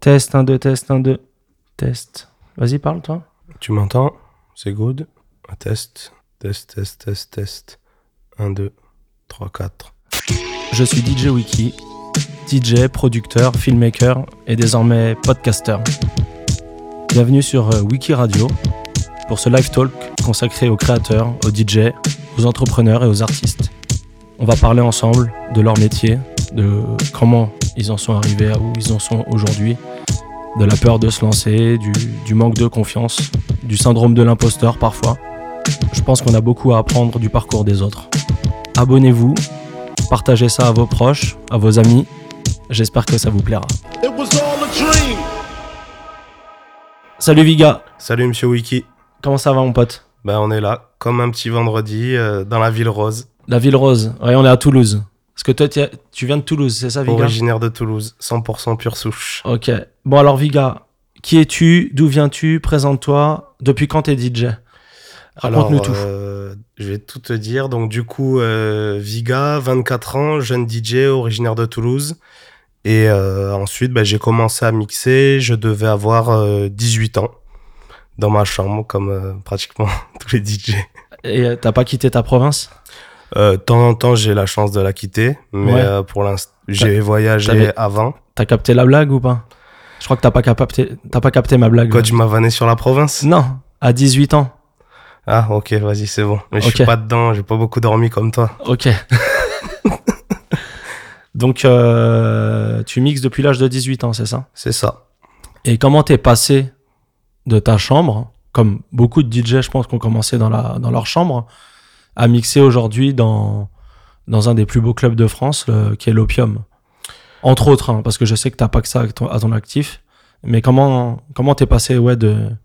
Test 1 2 test 1 2 test. Vas-y, parle toi. Tu m'entends? C'est good. Test test test test test 1 2 3 4. Je suis DJ Wiki, DJ, producteur, filmmaker et désormais podcaster. Bienvenue sur Wiki Radio pour ce live talk consacré aux créateurs, aux DJ, aux entrepreneurs et aux artistes. On va parler ensemble de leur métier, de comment ils en sont arrivés à où ils en sont aujourd'hui, de la peur de se lancer, du manque de confiance, du syndrome de l'imposteur parfois. Je pense qu'on a beaucoup à apprendre du parcours des autres. Abonnez-vous, partagez ça à vos proches, à vos amis. J'espère que ça vous plaira. Salut Viga. Salut Monsieur Wiki. Comment ça va mon pote? Ben on est là, comme un petit vendredi, dans la ville rose. La ville rose, ouais, on est à Toulouse. Parce que toi, tu viens de Toulouse, c'est ça, Viga? Originaire de Toulouse, 100% pure souche. Ok. Bon, alors, Viga, qui es-tu? D'où viens-tu? Présente-toi. Depuis quand t'es DJ? Raconte-nous tout. Je vais tout te dire. Donc, du coup, Viga, 24 ans, jeune DJ, originaire de Toulouse. Et ensuite, j'ai commencé à mixer. Je devais avoir 18 ans dans ma chambre, comme pratiquement tous les DJ. Et t'as pas quitté ta province? Temps en temps, j'ai la chance de la quitter, mais ouais. Pour l'instant, j'ai voyagé avant. T'as capté la blague ou pas? Je crois que t'as pas capté ma blague. Quoi, tu m'as vanné sur la province? Non, à 18 ans. Ah, ok, vas-y, c'est bon. Mais okay. Je suis pas dedans, j'ai pas beaucoup dormi comme toi. Ok. Donc, tu mixes depuis l'âge de 18 ans, c'est ça? C'est ça. Et comment t'es passé de ta chambre, comme beaucoup de DJ, je pense, qu'on commençait dans leur chambre, à mixer aujourd'hui dans un des plus beaux clubs de France, qui est l'Opium. Entre autres, hein, parce que je sais que t'as pas que ça à ton actif. Mais comment t'es passé de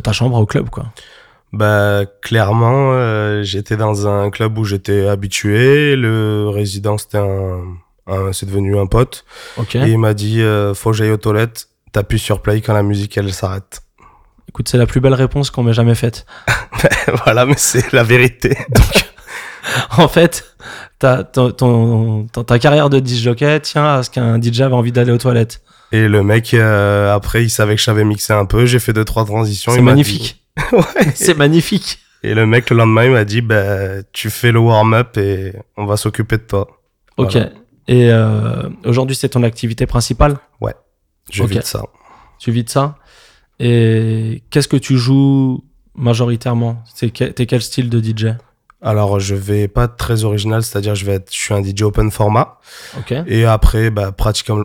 ta chambre au club, quoi? Clairement, j'étais dans un club où j'étais habitué. Le résident, c'était c'est devenu un pote. Okay. Et il m'a dit, faut que j'aille aux toilettes. T'appuies sur play quand la musique, elle s'arrête. Écoute, c'est la plus belle réponse qu'on m'ait jamais faite. Voilà, mais c'est la vérité. Donc, en fait, ta carrière de disc jockey tient à ce qu'un DJ avait envie d'aller aux toilettes. Et le mec, après, il savait que j'avais mixé un peu. J'ai fait 2-3 transitions. C'est magnifique. Dit... ouais. C'est magnifique. Et le mec, le lendemain, il m'a dit, tu fais le warm-up et on va s'occuper de toi. Ok. Voilà. Et aujourd'hui, c'est ton activité principale? Ouais, je vis de ça. Tu vis de ça? Et qu'est-ce que tu joues majoritairement? T'es quel style de DJ? Alors, je vais pas être très original, c'est-à-dire je suis un DJ open format. Okay. Et après, pratiquement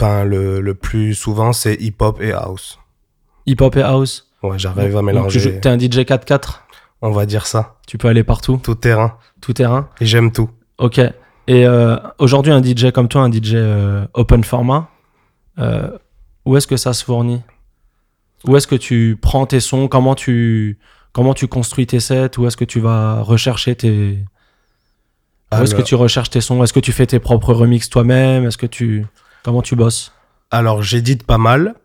le plus souvent, c'est hip-hop et house. Hip-hop et house? Ouais, j'arrive à mélanger. Donc, t'es un DJ 4-4? On va dire ça. Tu peux aller partout? Tout terrain. Tout terrain? Et j'aime tout. Ok. Et aujourd'hui, un DJ comme toi, un DJ open format, où est-ce que ça se fournit? Où est-ce que tu prends tes sons? Comment tu construis tes sets? Où est-ce que tu vas rechercher tes... Alors... Où est-ce que tu recherches tes sons? Est-ce que tu fais tes propres remixes toi-même? Est-ce que tu... Comment tu bosses? Alors, j'édite pas mal.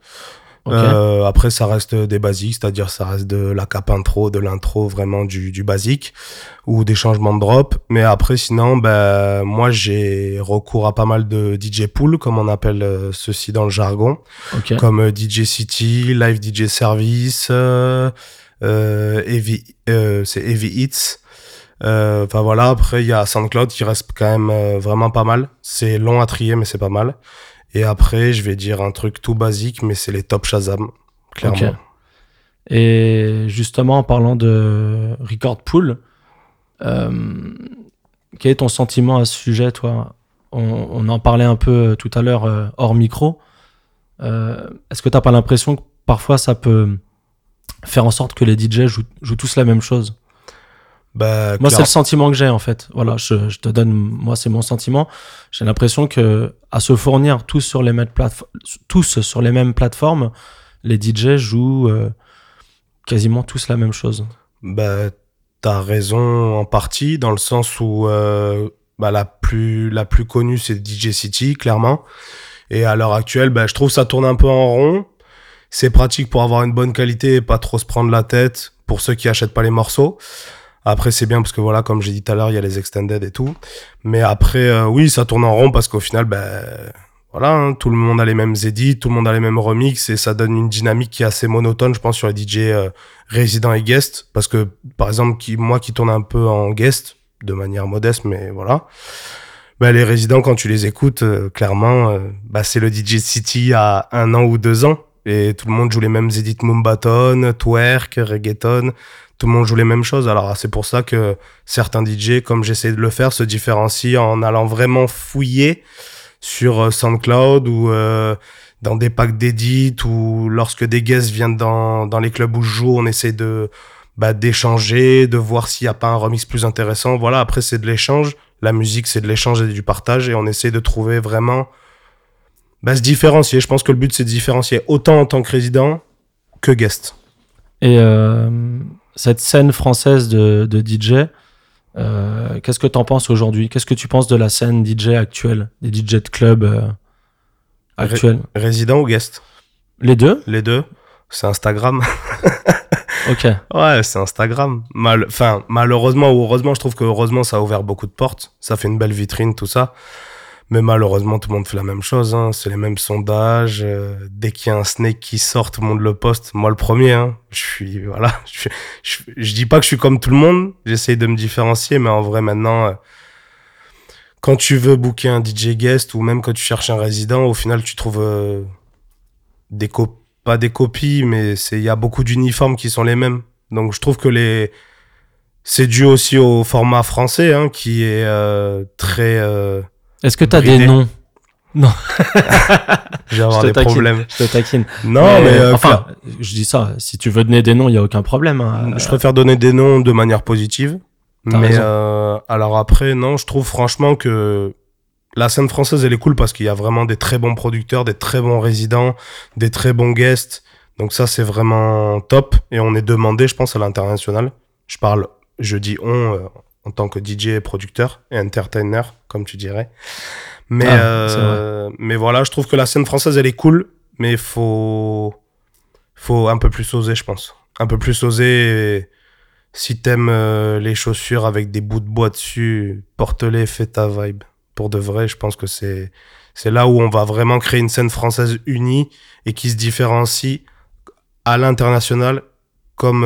Okay. Après, ça reste des basiques, c'est-à-dire ça reste de la cap intro, de l'intro, vraiment du basique, ou des changements de drop. Mais après, sinon, moi, j'ai recours à pas mal de DJ pool, comme on appelle ceci dans le jargon, okay. Comme DJ City, Live DJ Service, c'est Heavy Hits. Enfin voilà, après, il y a SoundCloud qui reste quand même vraiment pas mal. C'est long à trier, mais c'est pas mal. Et après, je vais dire un truc tout basique, mais c'est les top Shazam, clairement. Okay. Et justement, en parlant de record pool, quel est ton sentiment à ce sujet, toi? On en parlait un peu tout à l'heure hors micro. Est-ce que t'as pas l'impression que parfois ça peut faire en sorte que les DJ jouent tous la même chose? Moi, c'est le sentiment que j'ai, en fait. Voilà, je te donne, moi, c'est mon sentiment. J'ai l'impression que, à se fournir tous sur les mêmes plateformes, les DJ jouent quasiment tous la même chose. T'as raison en partie, dans le sens où la plus connue, c'est DJ City, clairement. Et à l'heure actuelle, je trouve que ça tourne un peu en rond. C'est pratique pour avoir une bonne qualité et pas trop se prendre la tête pour ceux qui achètent pas les morceaux. Après, c'est bien parce que voilà, comme j'ai dit tout à l'heure, il y a les extended et tout. Mais après, oui, ça tourne en rond parce qu'au final, voilà, hein, tout le monde a les mêmes edits, tout le monde a les mêmes remixes et ça donne une dynamique qui est assez monotone, je pense, sur les DJ résidents et guests. Parce que, par exemple, moi qui tourne un peu en guest, de manière modeste, mais voilà. Les résidents, quand tu les écoutes, clairement, c'est le DJ City il y a 1 an ou 2 ans. Et tout le monde joue les mêmes edits Moombaton, Twerk, Reggaeton. Tout le monde joue les mêmes choses. Alors, c'est pour ça que certains DJ, comme j'essaie de le faire, se différencient en allant vraiment fouiller sur SoundCloud ou dans des packs d'édits ou lorsque des guests viennent dans les clubs où je joue, on essaie de d'échanger, de voir s'il n'y a pas un remix plus intéressant. Voilà, après, c'est de l'échange. La musique, c'est de l'échange et du partage. Et on essaie de trouver vraiment... se différencier. Je pense que le but, c'est de différencier autant en tant que résident que guest. Et... cette scène française de DJ, qu'est-ce que t'en penses aujourd'hui ? Qu'est-ce que tu penses de la scène DJ actuelle, des DJ de club actuels ? Résident ou guest ? Les deux. C'est Instagram. Ok. Ouais, c'est Instagram. Malheureusement ou heureusement, je trouve que heureusement, ça a ouvert beaucoup de portes. Ça fait une belle vitrine, tout ça. Mais malheureusement, tout le monde fait la même chose. Hein. C'est les mêmes sondages. Dès qu'il y a un snake qui sort, tout le monde le poste. Moi, le premier. Hein. Je dis pas que je suis comme tout le monde. J'essaye de me différencier. Mais en vrai, maintenant, quand tu veux booker un DJ guest ou même quand tu cherches un résident, au final, tu trouves pas des copies, mais il y a beaucoup d'uniformes qui sont les mêmes. Donc, je trouve que c'est dû aussi au format français hein, qui est très... Est-ce que t'as bridé. Des noms ? Non. Je vais avoir des problèmes. Je te taquine. Non, mais je dis ça. Si tu veux donner des noms, il n'y a aucun problème. Hein. Je préfère donner des noms de manière positive. Alors après, non, je trouve franchement que la scène française, elle est cool parce qu'il y a vraiment des très bons producteurs, des très bons résidents, des très bons guests. Donc ça, c'est vraiment top. Et on est demandé, je pense, à l'international. En tant que DJ et producteur et entertainer, comme tu dirais. Mais voilà, je trouve que la scène française, elle est cool, mais il faut un peu plus oser, je pense. Un peu plus oser. Si t'aimes les chaussures avec des bouts de bois dessus, porte-les, fais ta vibe. Pour de vrai, je pense que c'est là où on va vraiment créer une scène française unie et qui se différencie à l'international comme...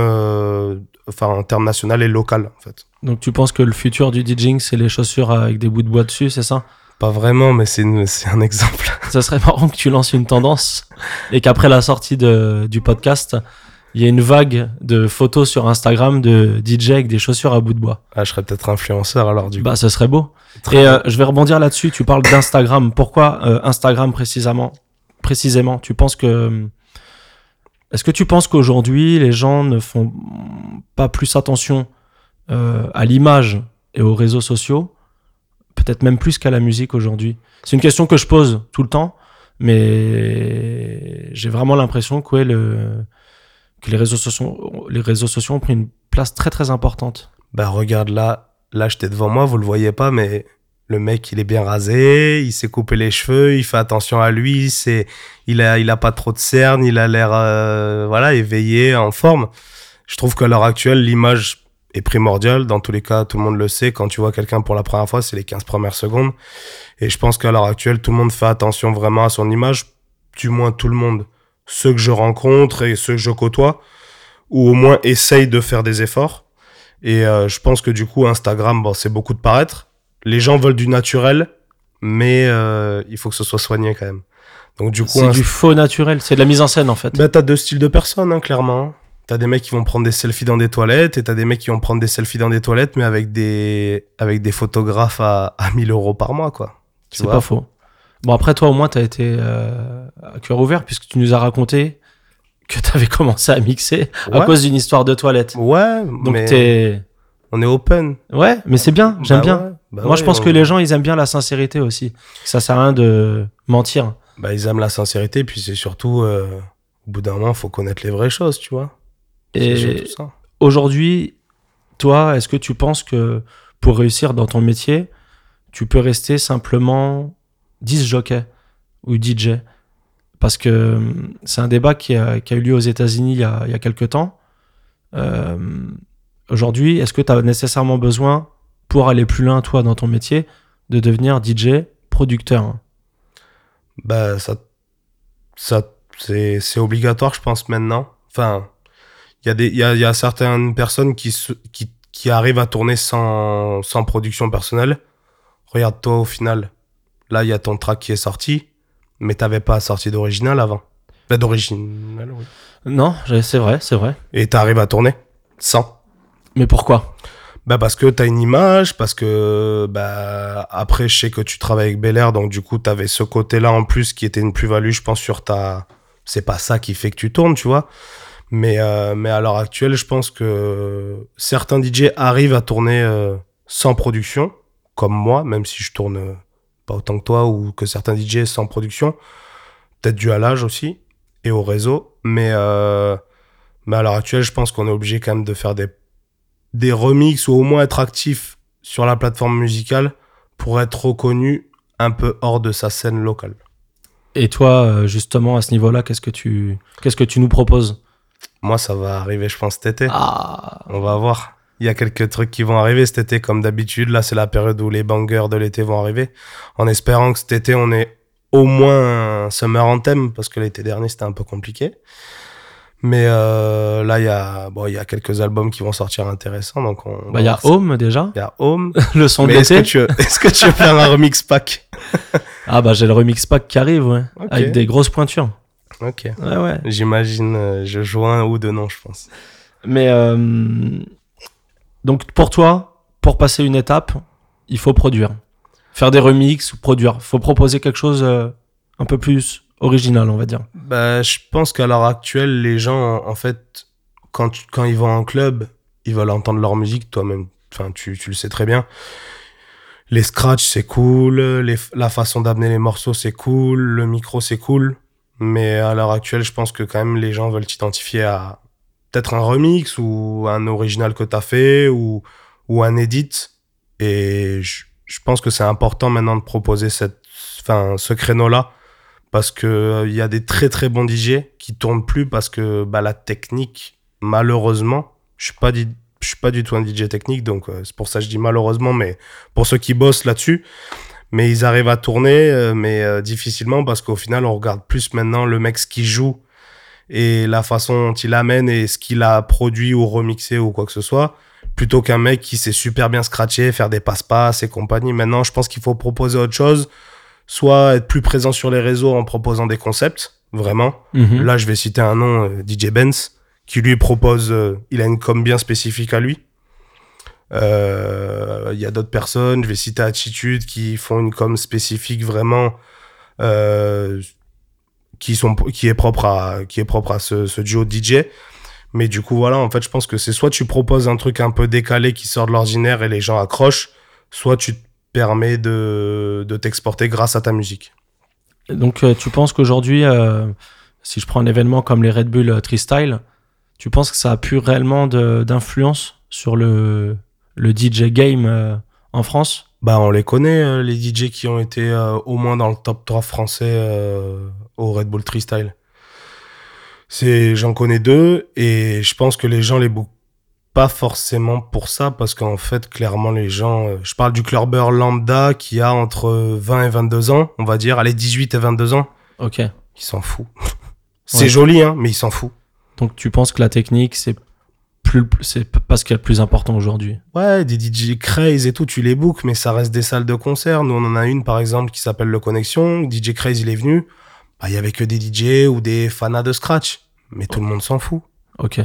international et local, en fait. Donc, tu penses que le futur du DJing, c'est les chaussures avec des bouts de bois dessus, c'est ça ? Pas vraiment, mais c'est un exemple. Ça serait marrant que tu lances une tendance et qu'après la sortie du podcast, il y ait une vague de photos sur Instagram de DJ avec des chaussures à bout de bois. Ah, je serais peut-être influenceur alors, du coup. Ce serait beau. Et je vais rebondir là-dessus. Tu parles d'Instagram. Pourquoi Instagram précisément ? Tu penses que... Est-ce que tu penses qu'aujourd'hui, les gens ne font pas plus attention à l'image et aux réseaux sociaux, peut-être même plus qu'à la musique aujourd'hui ? C'est une question que je pose tout le temps, mais j'ai vraiment l'impression que les réseaux sociaux ont pris une place très très importante. Regarde là j'étais devant moi, vous le voyez pas, mais... Le mec, il est bien rasé, il s'est coupé les cheveux, il fait attention à lui, il a pas trop de cernes, il a l'air éveillé, en forme. Je trouve qu'à l'heure actuelle, l'image est primordiale. Dans tous les cas, tout le monde le sait. Quand tu vois quelqu'un pour la première fois, c'est les 15 premières secondes. Et je pense qu'à l'heure actuelle, tout le monde fait attention vraiment à son image, du moins tout le monde. Ceux que je rencontre et ceux que je côtoie, ou au moins essayent de faire des efforts. Et je pense que du coup, Instagram, c'est beaucoup de paraître. Les gens veulent du naturel, mais il faut que ce soit soigné quand même. Donc du coup, c'est du faux naturel, c'est de la mise en scène en fait. T'as deux styles de personnes, hein, clairement. T'as des mecs qui vont prendre des selfies dans des toilettes et t'as des mecs qui vont prendre des selfies dans des toilettes, mais avec des photographes à 1 000 euros par mois, quoi. C'est pas faux. Bon après toi au moins t'as été à cœur ouvert puisque tu nous as raconté que t'avais commencé à mixer à cause d'une histoire de toilette. Ouais. Donc on est open. Ouais, mais c'est bien, j'aime bien. Ouais. Moi, je pense que les gens, ils aiment bien la sincérité aussi. Ça sert à rien de mentir. Ils aiment la sincérité, puis c'est surtout, au bout d'un moment, il faut connaître les vraies choses, tu vois. Et aujourd'hui, toi, est-ce que tu penses que pour réussir dans ton métier, tu peux rester simplement disc jockey ou DJ ? Parce que c'est un débat qui a eu lieu aux États-Unis il y a quelques temps. Aujourd'hui, est-ce que tu as nécessairement besoin, pour aller plus loin, toi, dans ton métier, de devenir DJ producteur? Bah, c'est obligatoire, je pense, maintenant. Enfin, il y a certaines personnes qui arrivent à tourner sans production personnelle. Regarde-toi au final. Là, il y a ton track qui est sorti, mais tu n'avais pas sorti d'original avant. Bah, d'original, oui. Non, c'est vrai. Et tu arrives à tourner sans. Mais pourquoi? Bah parce que t'as une image, parce que bah après je sais que tu travailles avec Bel Air, donc du coup t'avais ce côté-là en plus qui était une plus-value, je pense, sur ta... C'est pas ça qui fait que tu tournes, tu vois. Mais à l'heure actuelle, je pense que certains DJ arrivent à tourner sans production, comme moi, même si je tourne pas autant que toi, ou que certains DJ sans production, peut-être dû à l'âge aussi, et au réseau. Mais à l'heure actuelle, je pense qu'on est obligé quand même de faire des remixes ou au moins être actif sur la plateforme musicale pour être reconnu un peu hors de sa scène locale. Et toi, justement, à ce niveau-là, qu'est-ce que tu nous proposes? Moi, ça va arriver, je pense, cet été. Ah. On va voir. Il y a quelques trucs qui vont arriver cet été, comme d'habitude. Là, c'est la période où les bangers de l'été vont arriver, en espérant que cet été, on ait au moins un summer anthem, parce que l'été dernier, c'était un peu compliqué. Mais là, il y a quelques albums qui vont sortir intéressants. Donc il y a Home déjà. Il y a Home. Le son de l'été. Est-ce que tu veux faire un remix pack? Ah bah j'ai le remix pack qui arrive, ouais. Okay. Avec des grosses pointures. Ok. Ouais. J'imagine, je joins ou deux noms, je pense. Mais donc pour toi, pour passer une étape, il faut produire, faire des remixes ou produire. Faut proposer quelque chose un peu plus original, on va dire. Bah, je pense qu'à l'heure actuelle, les gens, en fait, quand ils vont en club, ils veulent entendre leur musique, toi-même. Enfin, tu le sais très bien. Les scratchs, c'est cool. La façon d'amener les morceaux, c'est cool. Le micro, c'est cool. Mais à l'heure actuelle, je pense que quand même, les gens veulent t'identifier à peut-être un remix ou un original que t'as fait ou un edit. Et je pense que c'est important maintenant de proposer ce créneau-là. Parce que y a des très très bons DJ qui tournent plus parce que bah la technique, malheureusement, je suis pas du tout un DJ technique, donc c'est pour ça que je dis malheureusement, mais pour ceux qui bossent là-dessus, mais ils arrivent à tourner mais difficilement, parce qu'au final on regarde plus maintenant le mec, ce qu'il joue et la façon dont il amène et ce qu'il a produit ou remixé ou quoi que ce soit, plutôt qu'un mec qui sait super bien scratcher, faire des passe-passe et compagnie. Maintenant, je pense qu'il faut proposer autre chose. Soit être plus présent sur les réseaux en proposant des concepts, vraiment. Mmh. Là, je vais citer un nom, DJ Benz, qui lui propose... il a une com bien spécifique à lui. Il y a d'autres personnes, je vais citer Attitude, qui font une com spécifique vraiment... qui est propre à ce duo de DJ. Mais du coup, voilà, en fait, je pense que c'est soit tu proposes un truc un peu décalé qui sort de l'ordinaire et les gens accrochent, soit tu te permet de t'exporter grâce à ta musique. Donc tu penses qu'aujourd'hui, si je prends un événement comme les Red Bull Tristyle, tu penses que ça a pu réellement d'influence sur le DJ game en France? Bah, on les connaît, les DJ qui ont été au moins dans le top 3 français au Red Bull Tristyle. J'en connais deux, et je pense que les gens les bookent pas forcément pour ça, parce qu'en fait, clairement, les gens... je parle du clubber lambda qui a entre 20 et 22 ans, on va dire. Allez, 18 et 22 ans. Ok. Il s'en fout. C'est ouais. Joli, hein, mais il s'en fout. Donc, tu penses que la technique, c'est pas ce qu'il y a de plus important aujourd'hui? Ouais, des DJ Craze et tout, tu les bookes, mais ça reste des salles de concert. Nous, on en a une, par exemple, qui s'appelle le Connexion. DJ Craze, il est venu. Bah, il y avait que des DJ ou des fanas de scratch. Mais tout le monde s'en fout. Ok.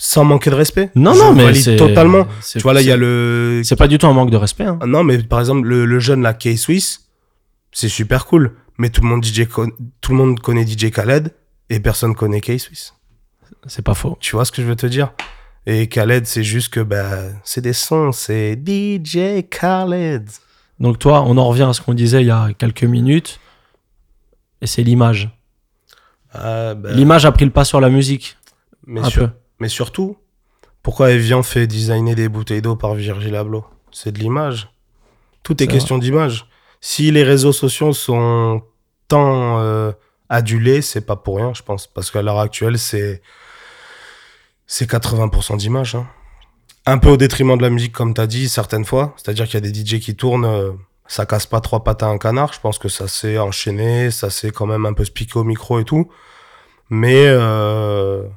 Sans manquer de respect. Non, mais c'est totalement. Tu vois, là, il y a le... C'est pas du tout un manque de respect. Hein. Non, mais par exemple, le jeune, là, K-Swiss, c'est super cool. Mais tout le monde connaît DJ Khaled et personne connaît K-Swiss. C'est pas faux. Tu vois ce que je veux te dire? Et Khaled, c'est juste que, c'est des sons, c'est DJ Khaled. Donc toi, on en revient à ce qu'on disait il y a quelques minutes, et c'est l'image. L'image a pris le pas sur la musique. Mais un peu. Mais surtout, pourquoi Evian fait designer des bouteilles d'eau par Virgil Abloh? C'est de l'image. Tout est question d'image. Si les réseaux sociaux sont tant adulés, c'est pas pour rien, je pense. Parce qu'à l'heure actuelle, c'est 80% d'image. Hein. un peu au détriment de la musique, comme tu as dit, certaines fois. C'est-à-dire qu'il y a des DJ qui tournent, ça casse pas trois pattes à un canard. Je pense que ça s'est enchaîné, ça s'est quand même un peu spiqué au micro et tout. Mais je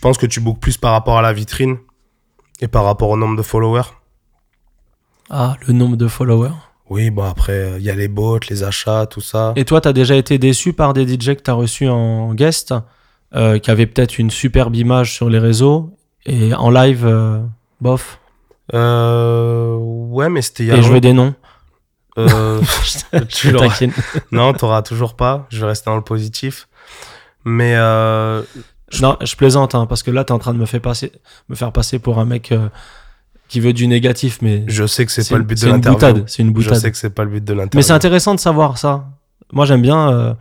pense que tu bookes plus par rapport à la vitrine et par rapport au nombre de followers. Ah, le nombre de followers ? Oui, bon, après, il y a les bots, les achats, tout ça. Et toi, t'as déjà été déçu par des DJ que t'as reçus en guest, qui avaient peut-être une superbe image sur les réseaux, et en live, bof. Ouais, mais c'était il y a... Et jouer des noms. Tu l'auras. Non, t'auras toujours pas. Je vais rester dans le positif. Mais... Non, je plaisante, hein, parce que là, t'es en train de me faire passer pour un mec... qui veut du négatif, mais je sais que c'est pas le but de l'interview. C'est une boutade. Je sais que c'est pas le but de l'interview. Mais c'est intéressant de savoir ça. Moi, j'aime bien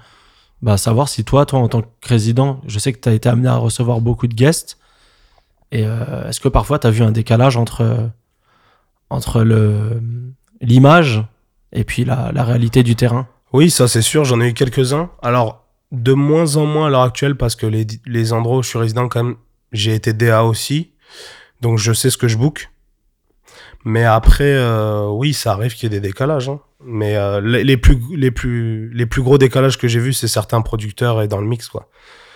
savoir si toi, en tant que résident, je sais que tu as été amené à recevoir beaucoup de guests. Et est-ce que parfois tu as vu un décalage entre l'image et puis la réalité du terrain? Oui, ça c'est sûr, j'en ai eu quelques-uns. Alors, de moins en moins à l'heure actuelle, parce que les endroits où je suis résident, quand même, j'ai été DA aussi. Donc, je sais ce que je book. Mais après, oui, ça arrive qu'il y ait des décalages. Hein. Mais les plus gros décalages que j'ai vus, c'est certains producteurs et dans le mix, quoi.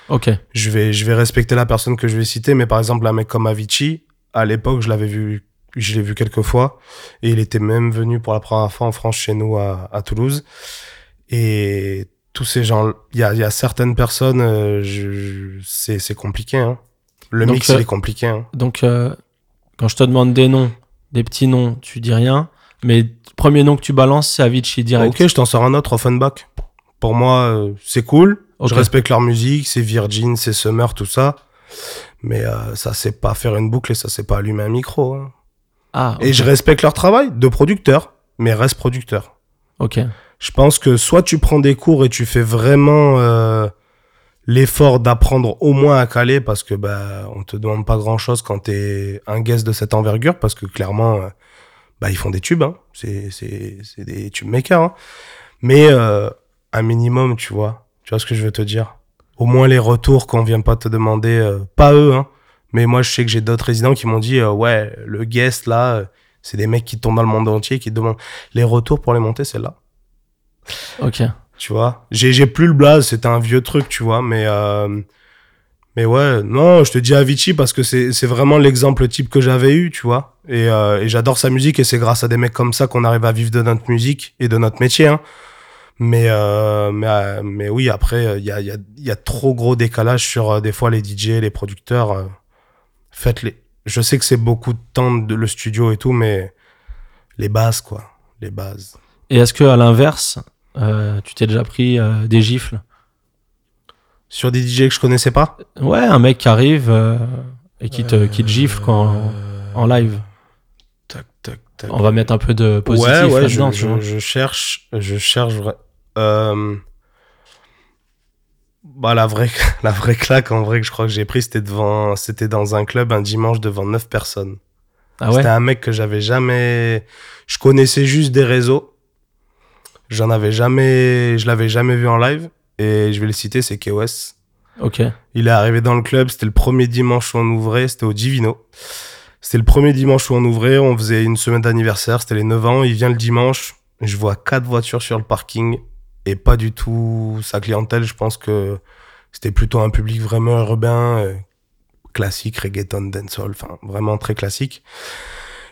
Ok. Je vais respecter la personne que je vais citer, mais par exemple, un mec comme Avicii, à l'époque, je l'ai vu quelques fois, et il était même venu pour la première fois en France chez nous à Toulouse. Et tous ces gens, il y a certaines personnes, c'est compliqué. Hein. Le mix, il est compliqué. Hein. Donc, quand je te demande des noms. Des petits noms, tu dis rien. Mais le premier nom que tu balances, c'est Avicii direct. Ok, je t'en sors un autre, Off and Back. Pour moi, c'est cool. Okay. Je respecte leur musique, c'est Virgin, c'est Summer, tout ça. Mais ça, c'est pas faire une boucle et ça, c'est pas allumer un micro. Hein. Ah, okay. Et je respecte leur travail de producteur, mais reste producteur. Ok. Je pense que soit tu prends des cours et tu fais vraiment l'effort d'apprendre au moins à caler, parce que on te demande pas grand chose quand t'es un guest de cette envergure, parce que clairement ils font des tubes, hein. c'est des tube makers, hein. Mais un minimum, tu vois ce que je veux te dire, au moins les retours qu'on vient pas te demander, pas eux, hein, mais moi je sais que j'ai d'autres résidents qui m'ont dit ouais, le guest là, c'est des mecs qui tournent dans le monde entier, qui te demandent les retours pour les monter, celle-là. Ok. Tu vois, j'ai plus le blaze, c'était un vieux truc, tu vois, mais ouais, non, je te dis Avicii parce que c'est vraiment l'exemple type que j'avais eu, tu vois, et j'adore sa musique, et c'est grâce à des mecs comme ça qu'on arrive à vivre de notre musique et de notre métier, hein. Mais oui, après, il y a trop gros décalage sur des fois les DJ, les producteurs, faites-les. Je sais que c'est beaucoup de temps de le studio et tout, mais les bases, quoi, les bases. Et est-ce que à l'inverse, tu t'es déjà pris des gifles sur des DJ que je connaissais pas? Ouais, un mec qui arrive et qui te gifle en live. Tac. On va mettre un peu de positif là-dedans. Je cherche. La vraie claque, en vrai, que je crois que j'ai pris, c'était dans un club un dimanche devant 9 personnes. Ah ouais? C'était un mec que j'avais jamais. Je connaissais juste des réseaux. Je l'avais jamais vu en live, et je vais le citer, c'est KAYOS. Ok. Il est arrivé dans le club, c'était le premier dimanche où on ouvrait, c'était au Divino. C'était le premier dimanche où on ouvrait, on faisait une semaine d'anniversaire, c'était les 9 ans, il vient le dimanche, je vois 4 voitures sur le parking, et pas du tout sa clientèle, je pense que c'était plutôt un public vraiment urbain, classique, reggaeton, dancehall, enfin, vraiment très classique.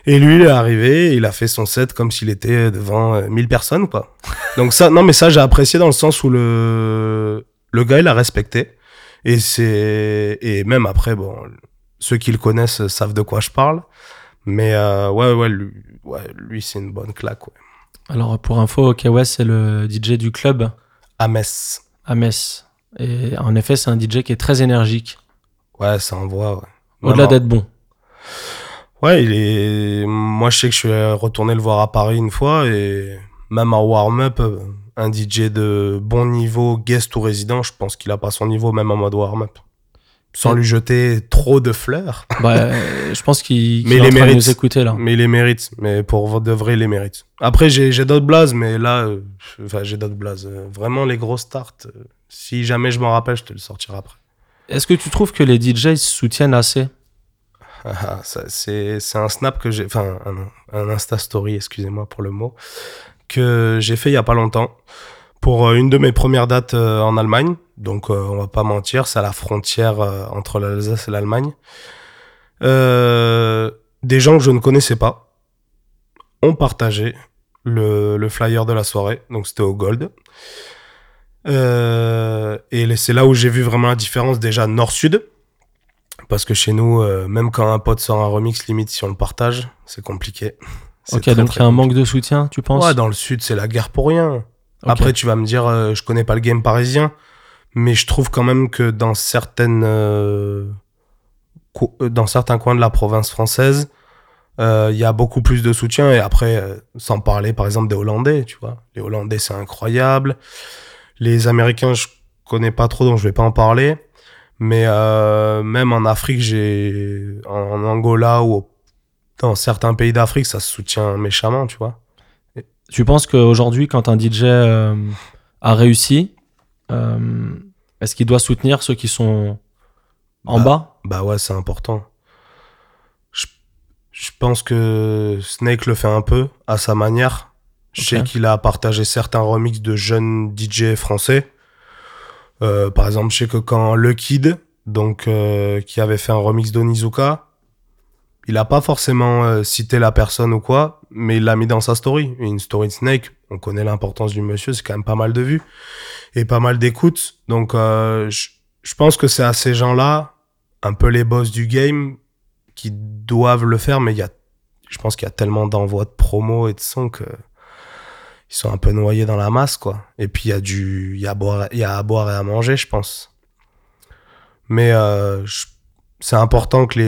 Et lui, il est arrivé, il a fait son set comme s'il était devant 1000 personnes, quoi. Donc ça, non, mais ça, j'ai apprécié dans le sens où le gars, il a respecté. Et même après, bon, ceux qui le connaissent savent de quoi je parle. Mais, lui, c'est une bonne claque, ouais. Alors, pour info, Okay West, c'est le DJ du club. À Metz. Et en effet, c'est un DJ qui est très énergique. Ouais, ça envoie, ouais. Au-delà d'être bon. Ouais, moi, je sais que je suis retourné le voir à Paris une fois, et même en warm-up, un DJ de bon niveau, guest ou résident, je pense qu'il a pas son niveau même en mode warm-up. Sans lui jeter trop de fleurs. Bah, je pense qu'il est en train de nous écouter, là. Mais il les mérite. Mais pour de vrai, il les mérite. Après, j'ai d'autres blazes, mais là, j'ai d'autres blazes. Vraiment, les grosses tartes. Si jamais je m'en rappelle, je te le sortirai après. Est-ce que tu trouves que les DJs se soutiennent assez ? Ah, c'est un snap que j'ai... Enfin, un Insta Story, excusez-moi pour le mot, que j'ai fait il n'y a pas longtemps pour une de mes premières dates en Allemagne. Donc, on va pas mentir, c'est à la frontière entre l'Alsace et l'Allemagne. Des gens que je ne connaissais pas ont partagé le flyer de la soirée. Donc, c'était au Gold. Et c'est là où j'ai vu vraiment la différence déjà nord-sud. Parce que chez nous, même quand un pote sort un remix, limite si on le partage, c'est compliqué. C'est ok, donc il y a un manque de soutien, tu penses ? Ouais, dans le sud, c'est la guerre pour rien. Okay. Après, tu vas me dire, je connais pas le game parisien, mais je trouve quand même que dans certains coins de la province française, il y a beaucoup plus de soutien. Et après, sans parler par exemple des Hollandais, tu vois. Les Hollandais, c'est incroyable. Les Américains, je connais pas trop, donc je vais pas en parler. Mais même en Afrique, en Angola ou dans certains pays d'Afrique, ça se soutient méchamment, tu vois. Tu penses qu'aujourd'hui, quand un DJ a réussi, est-ce qu'il doit soutenir ceux qui sont en bas ? Bah ouais, c'est important. Je pense que Snake le fait un peu à sa manière. Okay. Je sais qu'il a partagé certains remixes de jeunes DJ français. Par exemple, je sais que quand Le Kid, donc, qui avait fait un remix d'Onizuka, il a pas forcément cité la personne ou quoi, mais il l'a mis dans sa story. Une story de Snake, on connaît l'importance du monsieur, c'est quand même pas mal de vues et pas mal d'écoutes. Donc, je pense que c'est à ces gens-là, un peu les boss du game, qui doivent le faire, mais je pense qu'il y a tellement d'envois de promos et de sons que... Ils sont un peu noyés dans la masse, quoi. Et puis, il y a à boire et à manger, je pense. Mais c'est important que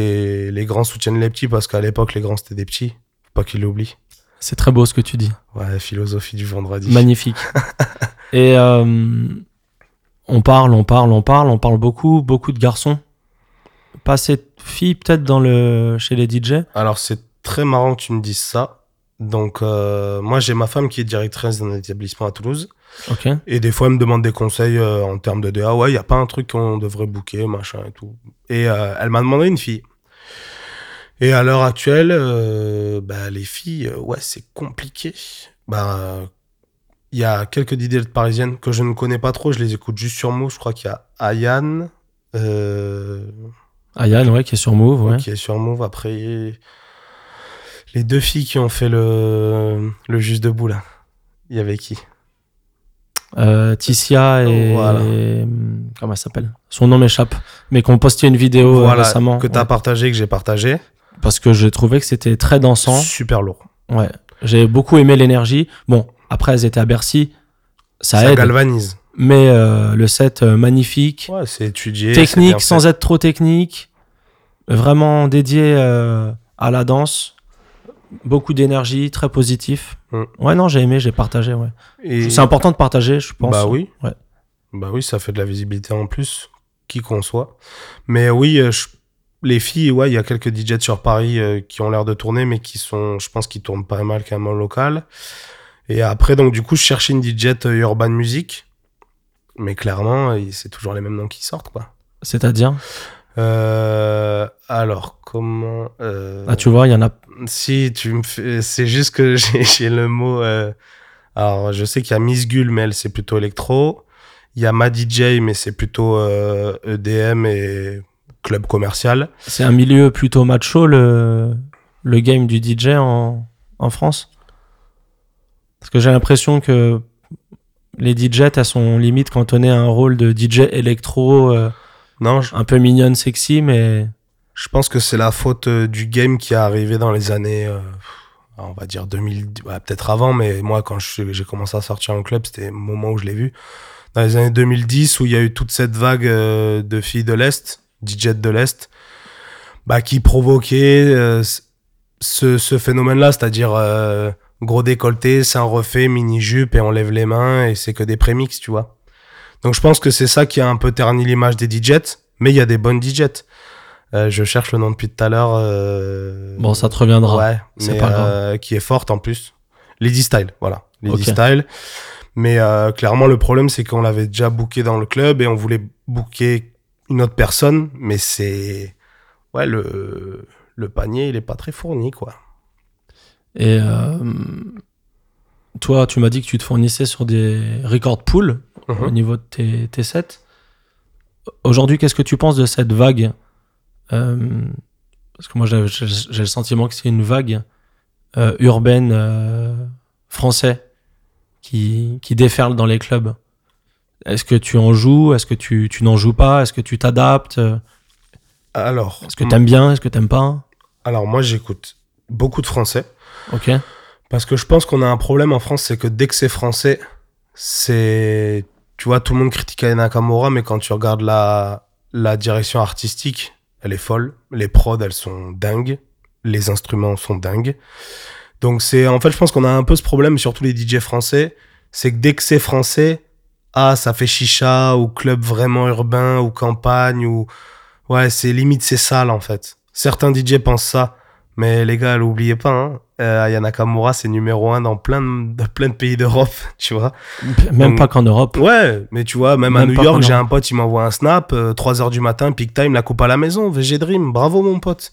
les grands soutiennent les petits, parce qu'à l'époque, les grands, c'était des petits. Faut pas qu'ils l'oublient. C'est très beau ce que tu dis. Ouais, philosophie du vendredi. Magnifique. Et on parle beaucoup, beaucoup de garçons. Pas assez de filles, peut-être, chez les DJ. Alors, c'est très marrant que tu me dises ça. Donc, moi, j'ai ma femme qui est directrice d'un établissement à Toulouse. Okay. Et des fois, elle me demande des conseils en termes de DA. Ouais, il n'y a pas un truc qu'on devrait booker, machin et tout. Et elle m'a demandé une fille. Et à l'heure actuelle, les filles, ouais, c'est compliqué. Il y a quelques idées parisiennes que je ne connais pas trop. Je les écoute juste sur Move. Je crois qu'il y a Ayane. Ayane, ouais, qui est sur Move. Ouais. Qui est sur Move. Après... Les deux filles qui ont fait le juste debout, là. Il y avait qui ? Ticia et... Voilà. Comment elle s'appelle ? Son nom m'échappe. Mais qu'on postait une vidéo récemment. Que tu as partagé, que j'ai partagé. Parce que j'ai trouvé que c'était très dansant. Super lourd. Ouais. J'ai beaucoup aimé l'énergie. Bon, après, elles étaient à Bercy. Ça aide. Galvanise. Mais le set magnifique. Ouais, c'est étudié. Technique, sans être trop technique. Vraiment dédié à la danse. Beaucoup d'énergie, très positif. Ouais, non, j'ai aimé, j'ai partagé, ouais. Et c'est important de partager, je pense. Bah oui. Ouais. Bah oui, ça fait de la visibilité en plus, qui qu'on soit. Mais oui, les filles, ouais, il y a quelques DJs sur Paris qui ont l'air de tourner, mais qui sont, je pense, qui tournent pas mal quand même en local. Et après, donc, du coup, je cherchais une DJ urban music. Mais clairement, c'est toujours les mêmes noms qui sortent, quoi. C'est-à-dire ? Alors, comment... Ah, tu vois, il y en a... Si, tu me fais... C'est juste que j'ai le mot... Alors, je sais qu'il y a Miss Gull, mais elle, c'est plutôt électro. Il y a Ma DJ, mais c'est plutôt EDM et club commercial. C'est un milieu plutôt macho, le game du DJ en France. Parce que j'ai l'impression que les DJ, elles sont limite cantonnées à un rôle de DJ électro... Non, un peu mignonne, sexy, mais... Je pense que c'est la faute du game qui est arrivé dans les années, on va dire 2000, ouais, peut-être avant, mais moi, quand j'ai commencé à sortir en club, c'était le moment où je l'ai vu. Dans les années 2010, où il y a eu toute cette vague de filles de l'Est, DJ de l'Est, qui provoquaient ce phénomène-là, c'est-à-dire gros décolleté, seins refaits, mini-jupe, et on lève les mains, et c'est que des prémixes, tu vois. Donc, je pense que c'est ça qui a un peu terni l'image des DJs, mais il y a des bonnes DJs. Je cherche le nom depuis tout à l'heure. Bon, ça te reviendra. Ouais, c'est mais, pas grave. Qui est forte en plus. Lady Style, voilà. Lady okay. Style. Mais clairement, le problème, c'est qu'on l'avait déjà booké dans le club et on voulait booker une autre personne, mais c'est... Ouais, le panier, il n'est pas très fourni, quoi. Et toi, tu m'as dit que tu te fournissais sur des record pools au niveau de tes sets. Aujourd'hui, qu'est-ce que tu penses de cette vague parce que moi, j'ai le sentiment que c'est une vague urbaine française qui déferle dans les clubs. Est-ce que tu en joues ? Est-ce que tu n'en joues pas ? Est-ce que tu t'adaptes ? Alors, est-ce que t'aimes bien ? Est-ce que t'aimes pas ? Alors moi, j'écoute beaucoup de français. Ok. Parce que je pense qu'on a un problème en France, c'est que dès que c'est français, c'est... Tu vois, tout le monde critique Aya Nakamura, mais quand tu regardes la direction artistique, elle est folle. Les prods, elles sont dingues. Les instruments sont dingues. Donc c'est... En fait, je pense qu'on a un peu ce problème, surtout les DJ français, c'est que dès que c'est français... Ah, ça fait chicha, ou club vraiment urbain, ou campagne, ou... Ouais, c'est limite, c'est sale, en fait. Certains DJ pensent ça, mais les gars, l'oubliez pas, hein. Aya Nakamura, c'est numéro 1 dans plein de pays d'Europe, tu vois. Même donc, pas qu'en Europe. Ouais, mais tu vois, même à New York, j'ai un pote, il m'envoie un snap, 3h du matin, peak time, la coupe à la maison, VG Dream, bravo mon pote.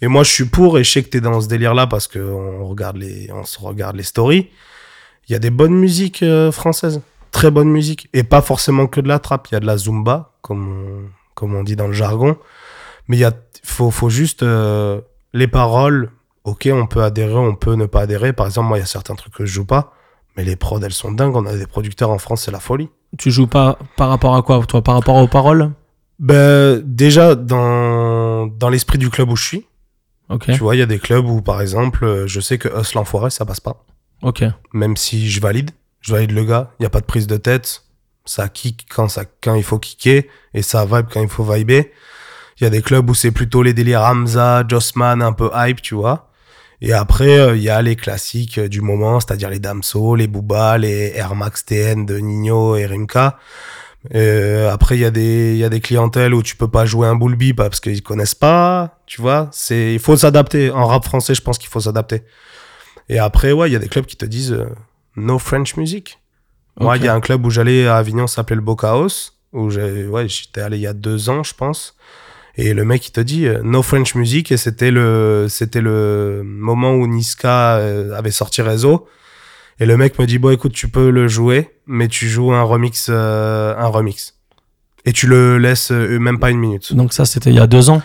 Et moi, je suis pour, et je sais que t'es dans ce délire-là, parce qu'on regarde on se regarde les stories. Il y a des bonnes musiques françaises. Très bonne musique, et pas forcément que de la trappe. Il y a de la zumba, comme on dit dans le jargon. Mais il faut juste... les paroles, ok, on peut adhérer, on peut ne pas adhérer. Par exemple, moi, il y a certains trucs que je joue pas, mais les prods, elles sont dingues. On a des producteurs en France, c'est la folie. Tu joues pas par rapport à quoi, toi ? Par rapport aux paroles ? Ben, déjà, dans l'esprit du club où je suis. Okay. Tu vois, il y a des clubs où, par exemple, je sais que Us l'enfoiré, ça passe pas. Okay. Même si je valide. Je valide le gars, il n'y a pas de prise de tête, ça kick quand il faut kicker, et ça vibe quand il faut viber. Il y a des clubs où c'est plutôt les délires Hamza, Jossman, un peu hype, tu vois. Et après, il y a les classiques du moment, c'est-à-dire les Damso, les Booba, les Air Max TN de Nino et Rimka. Après, il y a des clientèles où tu peux pas jouer un boule bip parce qu'ils connaissent pas, tu vois. Il faut s'adapter. En rap français, je pense qu'il faut s'adapter. Et après, ouais, il y a des clubs qui te disent... No French music. Okay. Moi, il y a un club où j'allais à Avignon, ça s'appelait le Bocaos, où j'étais allé il y a 2 ans, je pense. Et le mec, il te dit No French music, et c'était le moment où Niska avait sorti Réseau. Et le mec me dit bon, écoute, tu peux le jouer, mais tu joues un remix, et tu le laisses même pas 1 minute. Donc ça, c'était il y a 2 ans.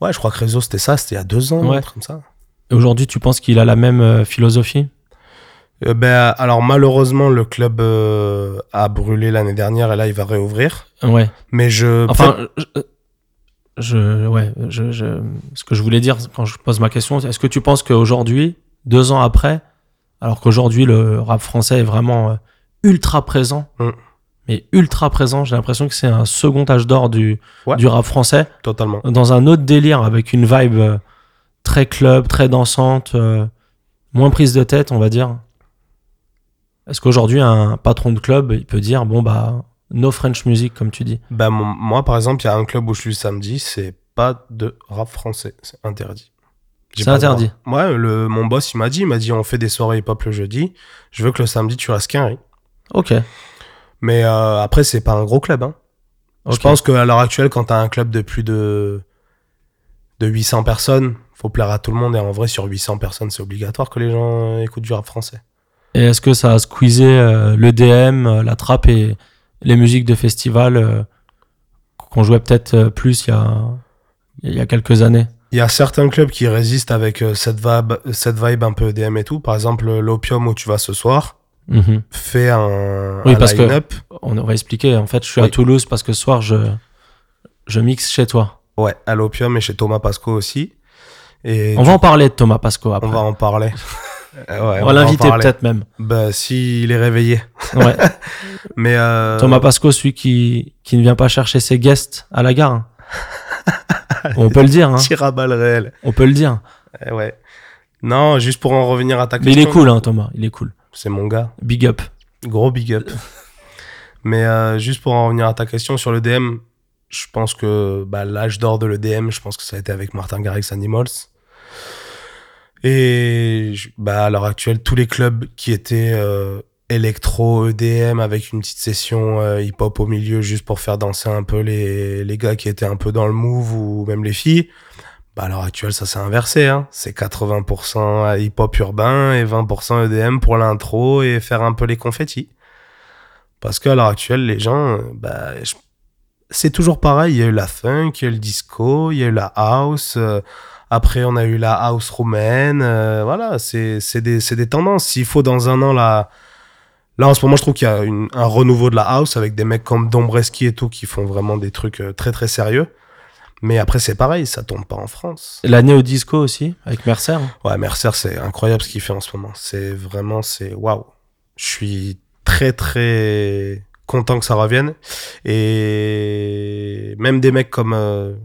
Ouais, je crois que Réseau, c'était il y a 2 ans, ouais. Comme ça. Et aujourd'hui, tu penses qu'il a la même philosophie? Ben, alors malheureusement le club a brûlé l'année dernière et là il va réouvrir. Ouais. Mais ce que je voulais dire quand je pose ma question, est-ce que tu penses qu'aujourd'hui, 2 ans après, alors qu'aujourd'hui le rap français est vraiment ultra présent, mais ultra présent, j'ai l'impression que c'est un second âge d'or du rap français. Totalement. Dans un autre délire avec une vibe très club, très dansante, moins prise de tête, on va dire. Est-ce qu'aujourd'hui, un patron de club, il peut dire, bon, bah, no French music, comme tu dis? Ben, moi, par exemple, il y a un club où je suis samedi, c'est pas de rap français, c'est interdit. C'est interdit? Ouais, mon boss, il m'a dit, on fait des soirées hip-hop le jeudi, je veux que le samedi, tu restes qu'un riz. Ok. Mais après, c'est pas un gros club, hein. Okay. Je pense qu'à l'heure actuelle, quand t'as un club de plus de 800 personnes, faut plaire à tout le monde, et en vrai, sur 800 personnes, c'est obligatoire que les gens écoutent du rap français. Et est-ce que ça a squeezé le DM, la trappe et les musiques de festival qu'on jouait peut-être plus il y a quelques années? Il y a certains clubs qui résistent avec cette vibe un peu EDM et tout. Par exemple, l'Opium où tu vas ce soir, fait un line-up. On aurait expliqué, en fait, je suis à Toulouse parce que ce soir, je mixe chez toi. Ouais, à l'Opium et chez Thomas Pasco aussi. Et on va en parler de Thomas Pasco après. On va en parler. Ouais, on va l'inviter peut-être même. Bah, s'il est réveillé. Ouais. Mais Thomas Pasco, celui qui ne vient pas chercher ses guests à la gare. On peut le dire. Hein. Tire à balles réelles. On peut le dire. Ouais. Non, juste pour en revenir à ta question. Mais il est cool, hein, Thomas. Il est cool. C'est mon gars. Big up. Gros big up. Mais juste pour en revenir à ta question sur le DM, je pense que l'âge d'or de l'EDM, je pense que ça a été avec Martin Garrix, Animals. Et à l'heure actuelle, tous les clubs qui étaient électro, EDM, avec une petite session hip-hop au milieu, juste pour faire danser un peu les gars qui étaient un peu dans le move, ou même les filles, Bah, à l'heure actuelle, ça s'est inversé, hein. C'est 80% hip-hop urbain et 20% EDM pour l'intro et faire un peu les confettis. Parce qu'à l'heure actuelle, les gens, bah, c'est toujours pareil. Il y a eu la funk, il y a eu le disco, il y a eu la house. Après, on a eu la house roumaine. Voilà, c'est des tendances. S'il faut dans un an, là, en ce moment, je trouve qu'il y a un renouveau de la house avec des mecs comme Dombreski et tout qui font vraiment des trucs très, très sérieux. Mais après, c'est pareil, ça tombe pas en France. L'année au disco aussi, avec Mercer. Ouais, Mercer, c'est incroyable ce qu'il fait en ce moment. C'est vraiment, c'est waouh. Je suis très, très content que ça revienne. Et même des mecs comme,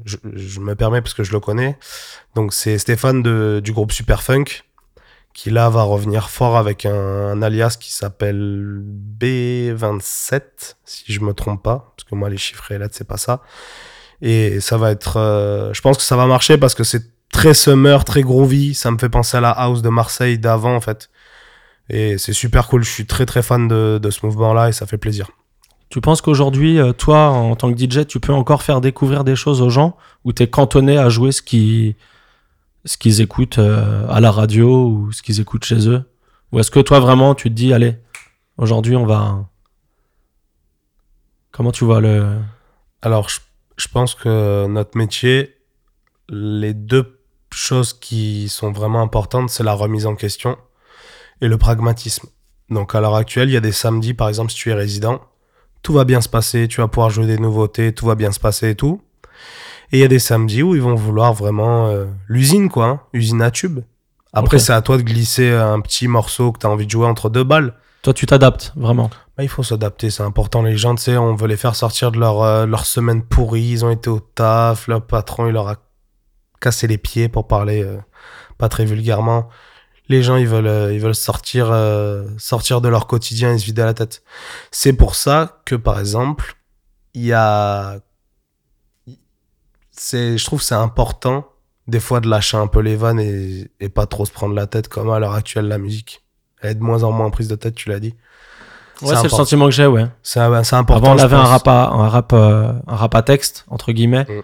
je me permets parce que je le connais, donc c'est Stéphane du groupe Superfunk, qui là va revenir fort avec un alias qui s'appelle B27, si je me trompe pas, parce que moi les chiffres et lettres, c'est pas ça. Et ça va être, je pense que ça va marcher parce que c'est très summer, très groovy. Ça me fait penser à la house de Marseille d'avant en fait. Et c'est super cool. Je suis très très fan de ce mouvement-là et ça fait plaisir. Tu penses qu'aujourd'hui, toi, en tant que DJ, tu peux encore faire découvrir des choses aux gens ou t'es cantonné à jouer ce qu'ils écoutent à la radio ou ce qu'ils écoutent chez eux? Ou est-ce que toi vraiment tu te dis, allez, aujourd'hui on va... Comment tu vois le... Alors je pense que notre métier, les deux choses qui sont vraiment importantes, c'est la remise en question et le pragmatisme. Donc à l'heure actuelle, il y a des samedis, par exemple, si tu es résident, tout va bien se passer, tu vas pouvoir jouer des nouveautés, tout va bien se passer et tout. Et il y a des samedis où ils vont vouloir vraiment l'usine, quoi, hein, usine à tube. Après, okay. C'est à toi de glisser un petit morceau que tu as envie de jouer entre deux balles. Toi, tu t'adaptes, vraiment. Bah, il faut s'adapter, c'est important. Les gens, tu sais, on veut les faire sortir de leur semaine pourrie. Ils ont été au taf, leur patron, il leur a cassé les pieds pour parler pas très vulgairement. Les gens, ils veulent sortir de leur quotidien et se vider la tête. C'est pour ça que, par exemple, je trouve que c'est important, des fois, de lâcher un peu les vannes et pas trop se prendre la tête, comme à l'heure actuelle, la musique. Elle est de moins en moins prise de tête, tu l'as dit. Ouais, c'est le sentiment que j'ai, ouais. C'est important. Avant, on avait un rap à texte, entre guillemets. Mm.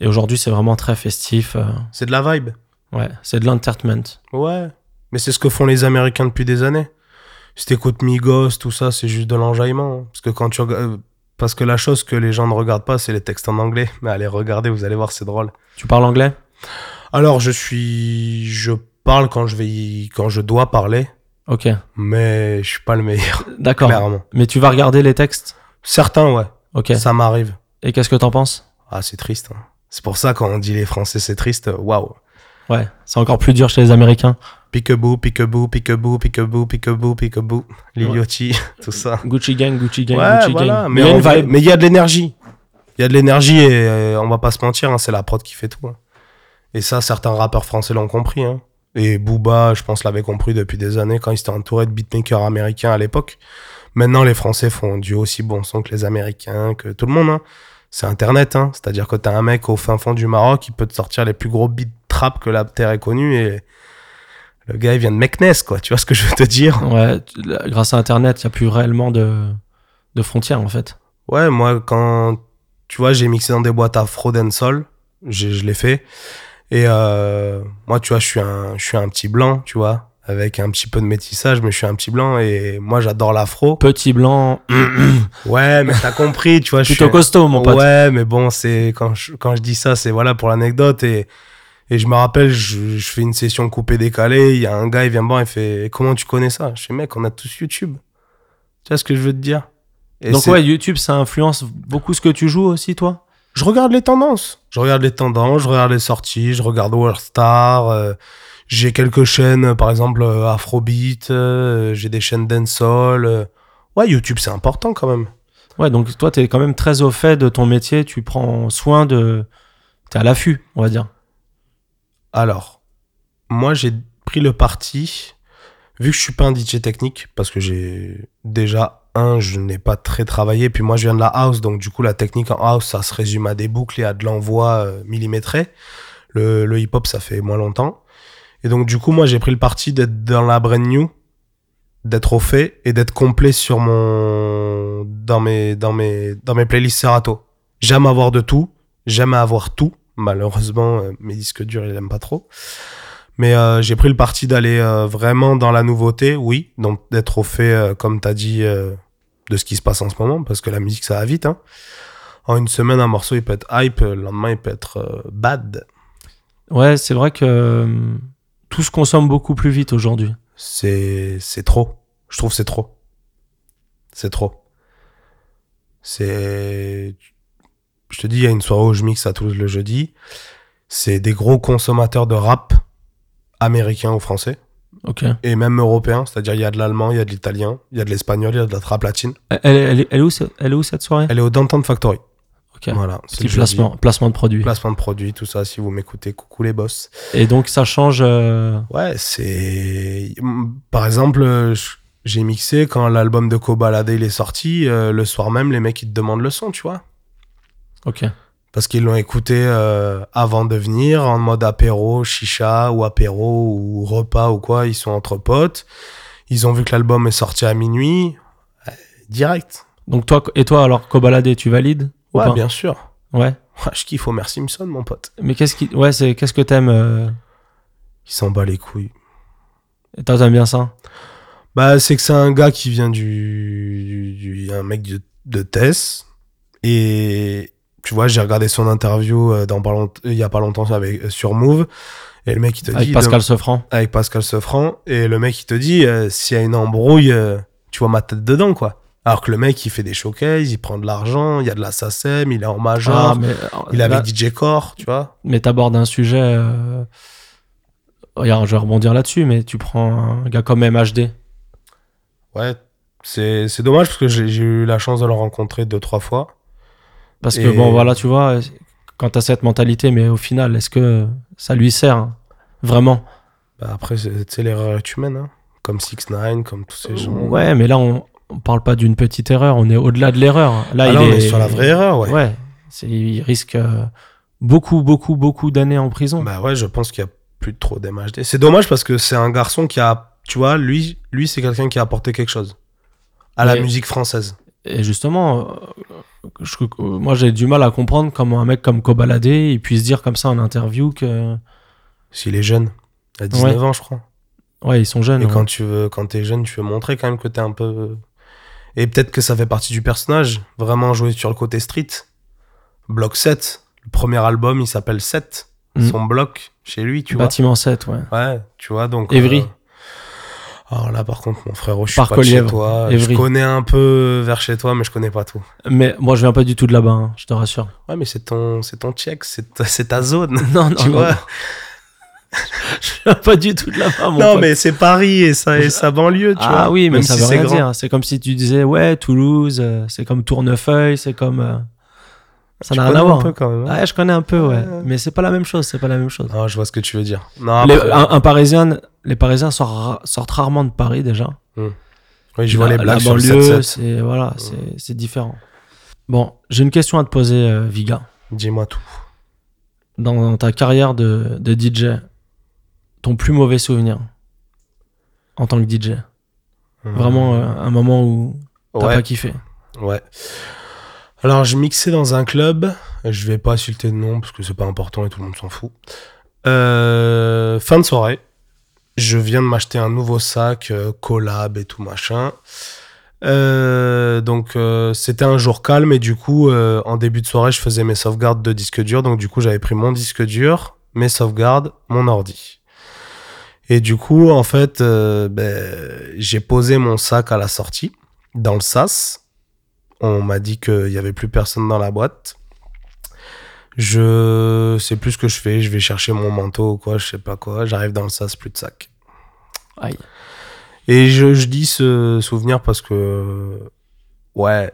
Et aujourd'hui, c'est vraiment très festif. C'est de la vibe. Ouais, c'est de l'entertainment. Ouais, mais c'est ce que font les Américains depuis des années. Si t'écoutes Migos, tout ça, c'est juste de l'enjaillement. Hein. Parce que quand tu parce que la chose que les gens ne regardent pas, c'est les textes en anglais. Mais allez, regardez, vous allez voir, c'est drôle. Tu parles anglais? Alors, je parle quand je dois parler. Ok. Mais je suis pas le meilleur. D'accord. Clairement. Mais tu vas regarder les textes? Certains, ouais. Ok. Ça m'arrive. Et qu'est-ce que t'en penses? Ah, c'est triste. Hein. C'est pour ça quand on dit les Français, c'est triste. Waouh. Ouais, c'est encore plus dur chez les Américains. Peekaboo, peekaboo, peekaboo, peekaboo, peekaboo, peekaboo, Liliotti, ouais. Tout ça. Gucci gang, Gucci gang, ouais, Gucci voilà. Gang. Mais il y a de l'énergie. Il y a de l'énergie et on va pas se mentir, hein, c'est la prod qui fait tout. Hein. Et ça, certains rappeurs français l'ont compris. Hein. Et Booba, je pense, l'avait compris depuis des années quand il s'était entouré de beatmakers américains à l'époque. Maintenant, les Français font du aussi bon son que les Américains, que tout le monde. Hein. C'est Internet, hein. C'est-à-dire que t'as un mec au fin fond du Maroc qui peut te sortir les plus gros beats trap que la terre est connue et le gars il vient de Meknès, quoi. Tu vois ce que je veux te dire? Ouais, grâce à Internet, il n'y a plus réellement de frontières en fait. Ouais, moi quand tu vois, j'ai mixé dans des boîtes afro dancehall, je l'ai fait. Et moi, tu vois, je suis un petit blanc, tu vois, avec un petit peu de métissage, mais je suis un petit blanc et moi j'adore l'afro. Petit blanc. Ouais, mais t'as compris, tu vois. Plutôt costaud, mon pote. Ouais, mais bon, c'est quand je dis ça, c'est voilà pour l'anecdote et je me rappelle, je fais une session coupée décalée, il y a un gars, il vient me voir, il fait comment tu connais ça? Je fais mec, on a tous YouTube. Tu vois ce que je veux te dire? Et donc ouais, YouTube, ça influence beaucoup ce que tu joues aussi, toi? Je regarde les tendances. Je regarde les tendances, je regarde les sorties, je regarde Worldstar. J'ai quelques chaînes, par exemple Afrobeat, j'ai des chaînes dancehall. Ouais, YouTube, c'est important quand même. Ouais, donc toi, t'es quand même très au fait de ton métier. Tu prends soin de... T'es à l'affût, on va dire. Alors, moi, j'ai pris le parti, vu que je suis pas un DJ technique, parce que j'ai déjà... je n'ai pas très travaillé, puis moi je viens de la house, donc du coup la technique en house ça se résume à des boucles et à de l'envoi millimétré. Le hip-hop ça fait moins longtemps. Et donc du coup moi j'ai pris le parti d'être dans la brand new, d'être au fait et d'être complet sur dans mes playlists Serato. J'aime avoir de tout, j'aime avoir tout, malheureusement, mes disques durs, ils n'aiment pas trop. Mais j'ai pris le parti d'aller vraiment dans la nouveauté, oui, donc d'être au fait, comme tu as dit, de ce qui se passe en ce moment, parce que la musique, ça va vite. Hein. En une semaine, un morceau, il peut être hype, le lendemain, il peut être bad. Ouais, c'est vrai que tout se consomme beaucoup plus vite aujourd'hui. C'est trop. Je trouve que c'est trop. C'est trop. C'est... Je te dis, il y a une soirée où je mixe à Toulouse le jeudi. C'est des gros consommateurs de rap américain ou français. Okay. Et même européen, c'est-à-dire il y a de l'allemand, il y a de l'italien, il y a de l'espagnol, il y a de la trap latine. Elle est où cette soirée ? Elle est au Downtown Factory. Okay. Voilà, petit placement de produit. Placement de produit, tout ça, si vous m'écoutez, coucou les boss. Et donc ça change... Ouais, c'est... Par exemple, j'ai mixé quand l'album de Koba LaD il est sorti, le soir même, les mecs ils te demandent le son, tu vois. Ok. Parce qu'ils l'ont écouté avant de venir, en mode apéro, chicha, ou apéro, ou repas, ou quoi. Ils sont entre potes. Ils ont vu que l'album est sorti à minuit. Direct. Donc toi, alors, Koba LaD, tu valides ? Ouais, bien sûr. Ouais. Je kiffe Homer Simpson, mon pote. Mais qu'est-ce que t'aimes Il s'en bat les couilles. Et toi, t'aimes bien ça ? Bah, c'est que c'est un gars qui vient un mec de Tess. Et... Tu vois, j'ai regardé son interview il y a pas longtemps sur Move. Et le mec, il te dit... Avec Pascal Sofran. Et le mec, il te dit, s'il y a une embrouille, tu vois ma tête dedans, quoi. Alors que le mec, il fait des showcases, il prend de l'argent, il y a de la SACEM, il est en major, il est avec DJ Core, tu vois. Mais t'abordes un sujet... Regarde, je vais rebondir là-dessus, mais tu prends un gars comme MHD. Ouais, c'est dommage parce que j'ai eu la chance de le rencontrer 2-3 fois. Parce que bon, voilà, tu vois, quand t'as cette mentalité, mais au final, est-ce que ça lui sert hein, vraiment ? Bah après, c'est l'erreur est humaine, hein, comme 6ix9ine, comme tous ces gens. Ouais, mais là, on parle pas d'une petite erreur, on est au-delà de l'erreur. Là, on est sur la vraie erreur, ouais. Ouais, il risque beaucoup d'années en prison. Bah ouais, je pense qu'il y a plus trop d'MHD. C'est dommage parce que c'est un garçon qui a, tu vois, lui c'est quelqu'un qui a apporté quelque chose à la musique française. Et justement, moi j'ai du mal à comprendre comment un mec comme Koba LaD il puisse dire comme ça en interview que... S'il est jeune, à 19 ans je crois. Ouais, ils sont jeunes. Et quand t'es jeune, tu veux montrer quand même que t'es un peu... Et peut-être que ça fait partie du personnage, vraiment jouer sur le côté street. Bloc 7, le premier album il s'appelle 7, son bloc chez lui, tu vois. Bâtiment 7, ouais. Ouais, tu vois donc... Évry. Alors là, par contre, mon frérot, je suis pas de chez toi. Évry. Je connais un peu vers chez toi, mais je connais pas tout. Mais moi, je viens pas du tout de là-bas, hein, je te rassure. Ouais, mais c'est ton check, c'est ta zone. Non, tu vois. Non. Je viens pas du tout de là-bas, mon pote. Mais c'est Paris et sa banlieue, tu vois. Ah oui, mais ça veut rien dire. C'est comme si tu disais, ouais, Toulouse, c'est comme Tournefeuille, c'est comme... Ça n'a rien à voir. Je connais un peu, ouais. Mais c'est pas la même chose, Non, je vois ce que tu veux dire. Non, les Parisiens sortent rarement de Paris, déjà. Mmh. Oui, je vois les blagues sur le 7-7. C'est, voilà, c'est différent. Bon, j'ai une question à te poser, Viga. Dis-moi tout. Dans ta carrière de DJ, ton plus mauvais souvenir en tant que DJ ? Vraiment, un moment où t'as pas kiffé ? Ouais. Alors, je mixais dans un club. Je vais pas insulter de nom parce que c'est pas important et tout le monde s'en fout. Fin de soirée. Je viens de m'acheter un nouveau sac, collab et tout machin. Donc, c'était un jour calme et du coup, en début de soirée, je faisais mes sauvegardes de disque dur. Donc, du coup, j'avais pris mon disque dur, mes sauvegardes, mon ordi. Et du coup, en fait, j'ai posé mon sac à la sortie dans le sas. On m'a dit qu'il n'y avait plus personne dans la boîte. Je sais plus ce que je fais. Je vais chercher mon manteau ou quoi, je sais pas quoi. J'arrive dans le sas, plus de sac. Aïe. Et je dis ce souvenir parce que... Ouais,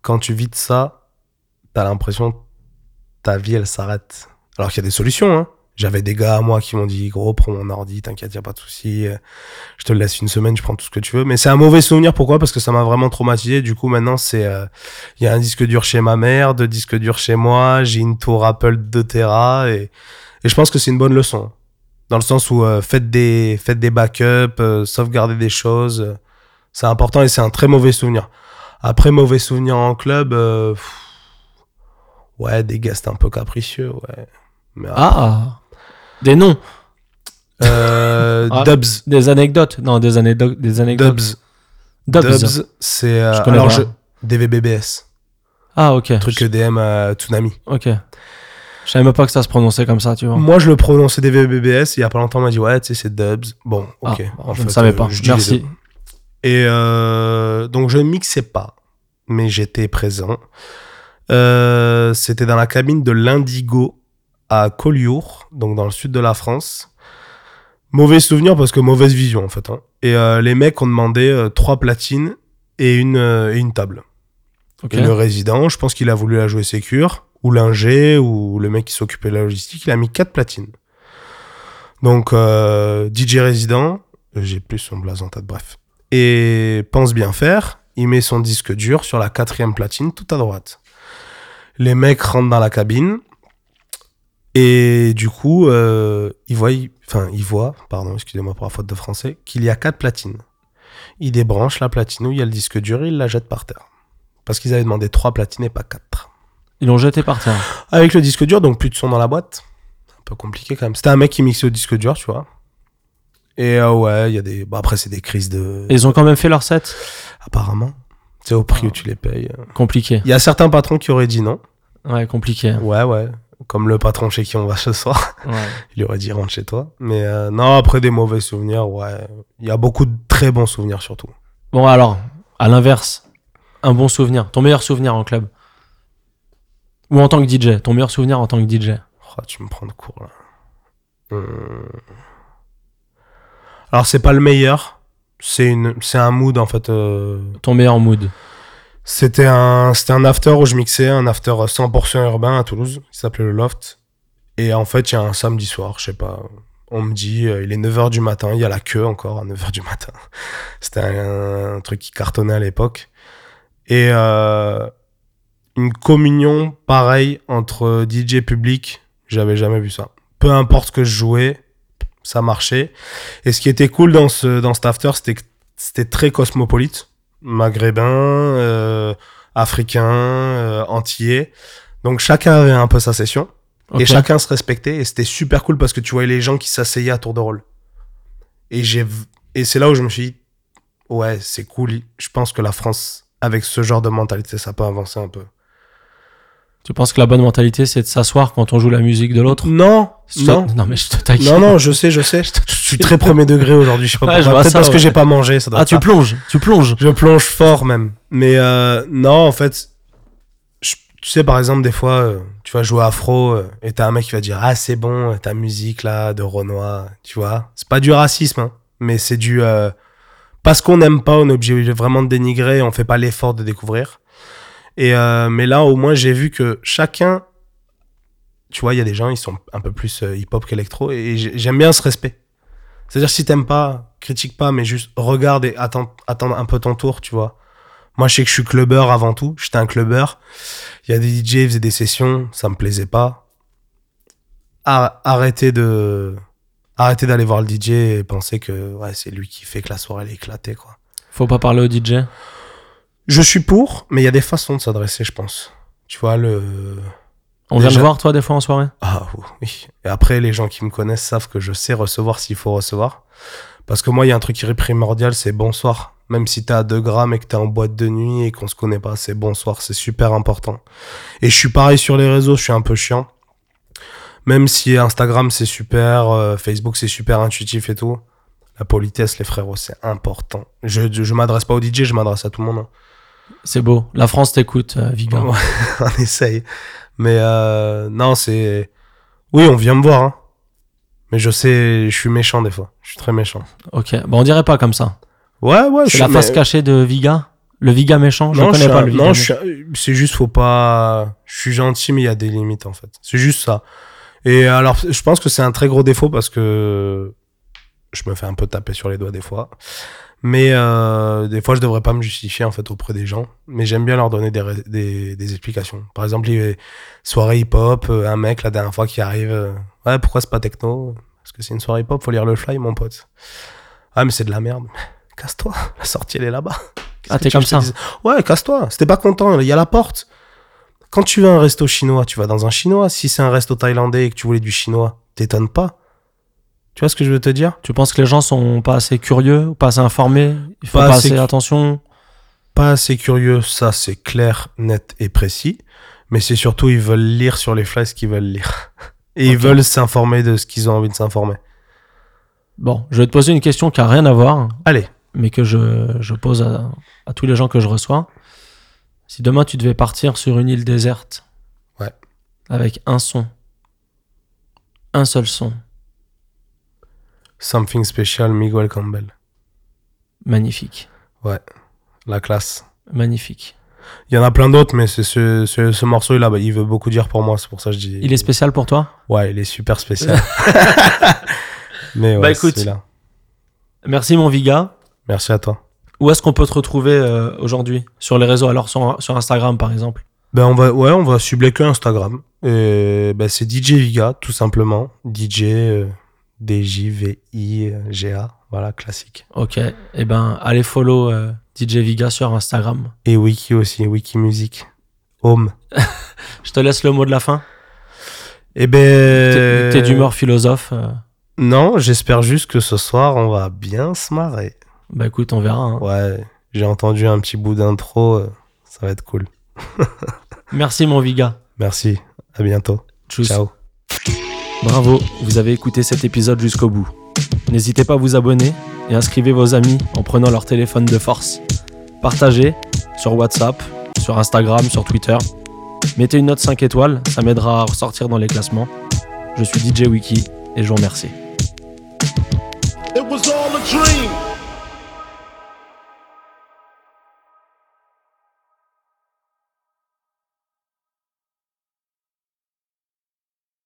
quand tu vis de ça, t'as l'impression que ta vie, elle s'arrête. Alors qu'il y a des solutions, hein. J'avais des gars à moi qui m'ont dit « Gros, prends mon ordi, t'inquiète, y a pas de souci. Je te le laisse une semaine, je prends tout ce que tu veux. » Mais c'est un mauvais souvenir, pourquoi ? Parce que ça m'a vraiment traumatisé. Du coup, maintenant, c'est y a un disque dur chez ma mère, 2 disques durs chez moi, j'ai une tour Apple 2 Tera. Et je pense que c'est une bonne leçon. Dans le sens où faites des backups, sauvegardez des choses. C'est important et c'est un très mauvais souvenir. Après, mauvais souvenir en club... Ouais, des guests un peu capricieux, ouais. Mais ah, des noms. Dubs. Des anecdotes. Non, des anecdotes. Dubs, c'est... alors, DVBBS. Ah, ok. Truc EDM Tsunami. Ok. Je savais même pas que ça se prononçait comme ça, tu vois. Moi, je le prononçais DVBBS. Il y a pas longtemps, on m'a dit, ouais, tu sais, c'est Dubs. Bon, ok. Ah, en je fait, ne savais pas. Merci. Et donc, je ne mixais pas, mais j'étais présent. C'était dans la cabine de l'Indigo à Collioure, donc dans le sud de la France. Mauvais souvenir parce que mauvaise vision, en fait. Hein. Et les mecs ont demandé 3 platines et une table. Okay. Et le résident, je pense qu'il a voulu la jouer sécure, ou l'ingé, ou le mec qui s'occupait de la logistique, il a mis 4 platines. Donc, DJ résident, j'ai plus son blason en tête, bref. Et pense bien faire, il met son disque dur sur la 4e platine, tout à droite. Les mecs rentrent dans la cabine, et du coup, ils voient, pour la faute de français, qu'il y a 4 platines. Ils débranchent la platine où il y a le disque dur, ils la jettent par terre. Parce qu'ils avaient demandé 3 platines et pas 4. Ils l'ont jeté par terre. Avec le disque dur, donc plus de son dans la boîte. Un peu compliqué quand même. C'était un mec qui mixait au disque dur, tu vois. Et ouais, il y a des... Bah, après, c'est des crises de... Et ils ont quand même fait leur set. Apparemment. C'est au prix où tu les payes. Compliqué. Il y a certains patrons qui auraient dit non. Ouais, compliqué. Ouais, ouais. Comme le patron chez qui on va ce soir. Ouais. Il aurait dit rentre chez toi. Mais non, après des mauvais souvenirs, ouais. Il y a beaucoup de très bons souvenirs surtout. Bon, alors, à l'inverse, un bon souvenir. Ton meilleur souvenir en club. Ou en tant que DJ. Ton meilleur souvenir en tant que DJ. Oh, tu me prends de court, là. Alors, c'est pas le meilleur. C'est un mood, en fait. Ton meilleur mood. C'était un after où je mixais, un after 100% urbain à Toulouse. Il s'appelait le Loft. Et en fait, il y a un samedi soir, je sais pas. On me dit, il est 9h du matin. Il y a la queue encore à 9h du matin. C'était un truc qui cartonnait à l'époque. Et une communion pareille entre DJ et public, j'avais jamais vu ça. Peu importe ce que je jouais, ça marchait. Et ce qui était cool dans cet after, c'était que c'était très cosmopolite. Maghrébin, africain, antillais. Donc chacun avait un peu sa session. Okay. Et chacun se respectait. Et c'était super cool parce que tu voyais les gens qui s'asseyaient à tour de rôle. Et c'est là où je me suis dit, ouais, c'est cool. Je pense que la France... Avec ce genre de mentalité, ça peut avancer un peu. Tu penses que la bonne mentalité, c'est de s'asseoir quand on joue la musique de l'autre ? Non, non. Non, mais je te taquine. Non, je sais. Je suis très premier degré aujourd'hui. Je sais pas pourquoi. Ouais, peut-être ça, parce que j'ai pas mangé. Ça doit tu plonges. Je plonge fort même. Mais non, en fait, tu sais, par exemple, des fois, tu vas jouer afro et t'as un mec qui va dire « Ah, c'est bon, ta musique là, de Renoir, tu vois ?» C'est pas du racisme, hein, mais c'est du... parce qu'on n'aime pas, on est obligé vraiment de dénigrer, on fait pas l'effort de découvrir. Et mais là, au moins, j'ai vu que chacun, tu vois, il y a des gens, ils sont un peu plus hip-hop qu'électro, et j'aime bien ce respect. C'est-à-dire, si t'aimes pas, critique pas, mais juste regarde et attends un peu ton tour, tu vois. Moi, je sais que je suis clubbeur avant tout, j'étais un clubbeur. Il y a des DJ, ils faisaient des sessions, ça me plaisait pas. Arrêtez d'aller voir le DJ et penser que ouais, c'est lui qui fait que la soirée elle est éclatée, quoi. Faut pas parler au DJ. Je suis pour, mais il y a des façons de s'adresser, je pense. Tu vois, on vient te voir, toi, des fois, en soirée ? Ah oui. Et après, les gens qui me connaissent savent que je sais recevoir s'il faut recevoir. Parce que moi, il y a un truc qui est primordial, c'est bonsoir. Même si t'es à 2 grammes et que t'es en boîte de nuit et qu'on se connaît pas, c'est bonsoir, c'est super important. Et je suis pareil sur les réseaux, je suis un peu chiant. Même si Instagram c'est super, Facebook c'est super intuitif et tout, la politesse, les frérots, c'est important. Je m'adresse pas au DJ, je m'adresse à tout le monde. C'est beau, la France t'écoute, Viga. Ouais, on essaye. Mais non, c'est... Oui, on vient me voir, hein. Mais je sais, je suis méchant des fois, je suis très méchant. Ok, bah on dirait pas comme ça. Ouais. C'est la face cachée de Viga. Le Viga méchant, je ne connais pas le Viga. Non, c'est juste, faut pas... Je suis gentil, mais il y a des limites en fait. C'est juste ça. Et alors, je pense que c'est un très gros défaut parce que je me fais un peu taper sur les doigts des fois. Mais des fois, je devrais pas me justifier en fait auprès des gens. Mais j'aime bien leur donner des explications. Par exemple, les soirées hip-hop, un mec la dernière fois qui arrive, ouais, pourquoi c'est pas techno ? Parce que c'est une soirée hip-hop, faut lire le fly, mon pote. Ah, mais c'est de la merde. Casse-toi, la sortie elle est là-bas. Qu'est-ce t'es comme ça ? Ouais, casse-toi. Si t'es pas content, il y a la porte. Quand tu vas à un resto chinois, tu vas dans un chinois. Si c'est un resto thaïlandais et que tu voulais du chinois, t'étonnes pas. Tu vois ce que je veux te dire? Tu penses que les gens sont pas assez curieux, pas assez informés, ils font pas assez attention? Pas assez curieux, ça c'est clair, net et précis. Mais c'est surtout, ils veulent lire sur les flyers ce qu'ils veulent lire. Et okay. Ils veulent s'informer de ce qu'ils ont envie de s'informer. Bon, je vais te poser une question qui n'a rien à voir. Allez. Mais que je pose à tous les gens que je reçois. Si demain, tu devais partir sur une île déserte. Ouais. Avec un son. Un seul son. Something Special, Miguel Campbell. Magnifique. Ouais. La classe. Magnifique. Il y en a plein d'autres, mais c'est ce morceau là, bah, il veut beaucoup dire pour moi, c'est pour ça que je dis. Il est spécial pour toi? Ouais, il est super spécial. Mais ouais, bah écoute, celui-là. Merci mon Viga. Merci à toi. Où est-ce qu'on peut te retrouver aujourd'hui? Sur les réseaux, alors sur Instagram par exemple? Ben on va cibler que Instagram. Ben c'est DJ Viga, tout simplement. DJ D-J-V-I-G-A. Voilà, classique. Ok, et ben allez follow DJ Viga sur Instagram. Et Wiki aussi, Wiki Music. Home. Je te laisse le mot de la fin. Eh ben... T'es d'humeur philosophe. Non, j'espère juste que ce soir, on va bien se marrer. Bah écoute, on verra. Hein. Ouais, j'ai entendu un petit bout d'intro, ça va être cool. Merci mon Viga. Merci, à bientôt. Tchuss. Ciao. Bravo, vous avez écouté cet épisode jusqu'au bout. N'hésitez pas à vous abonner et inscrivez vos amis en prenant leur téléphone de force. Partagez sur WhatsApp, sur Instagram, sur Twitter. Mettez une note 5 étoiles, ça m'aidera à ressortir dans les classements. Je suis DJ Wiki et je vous remercie. It was all a dream.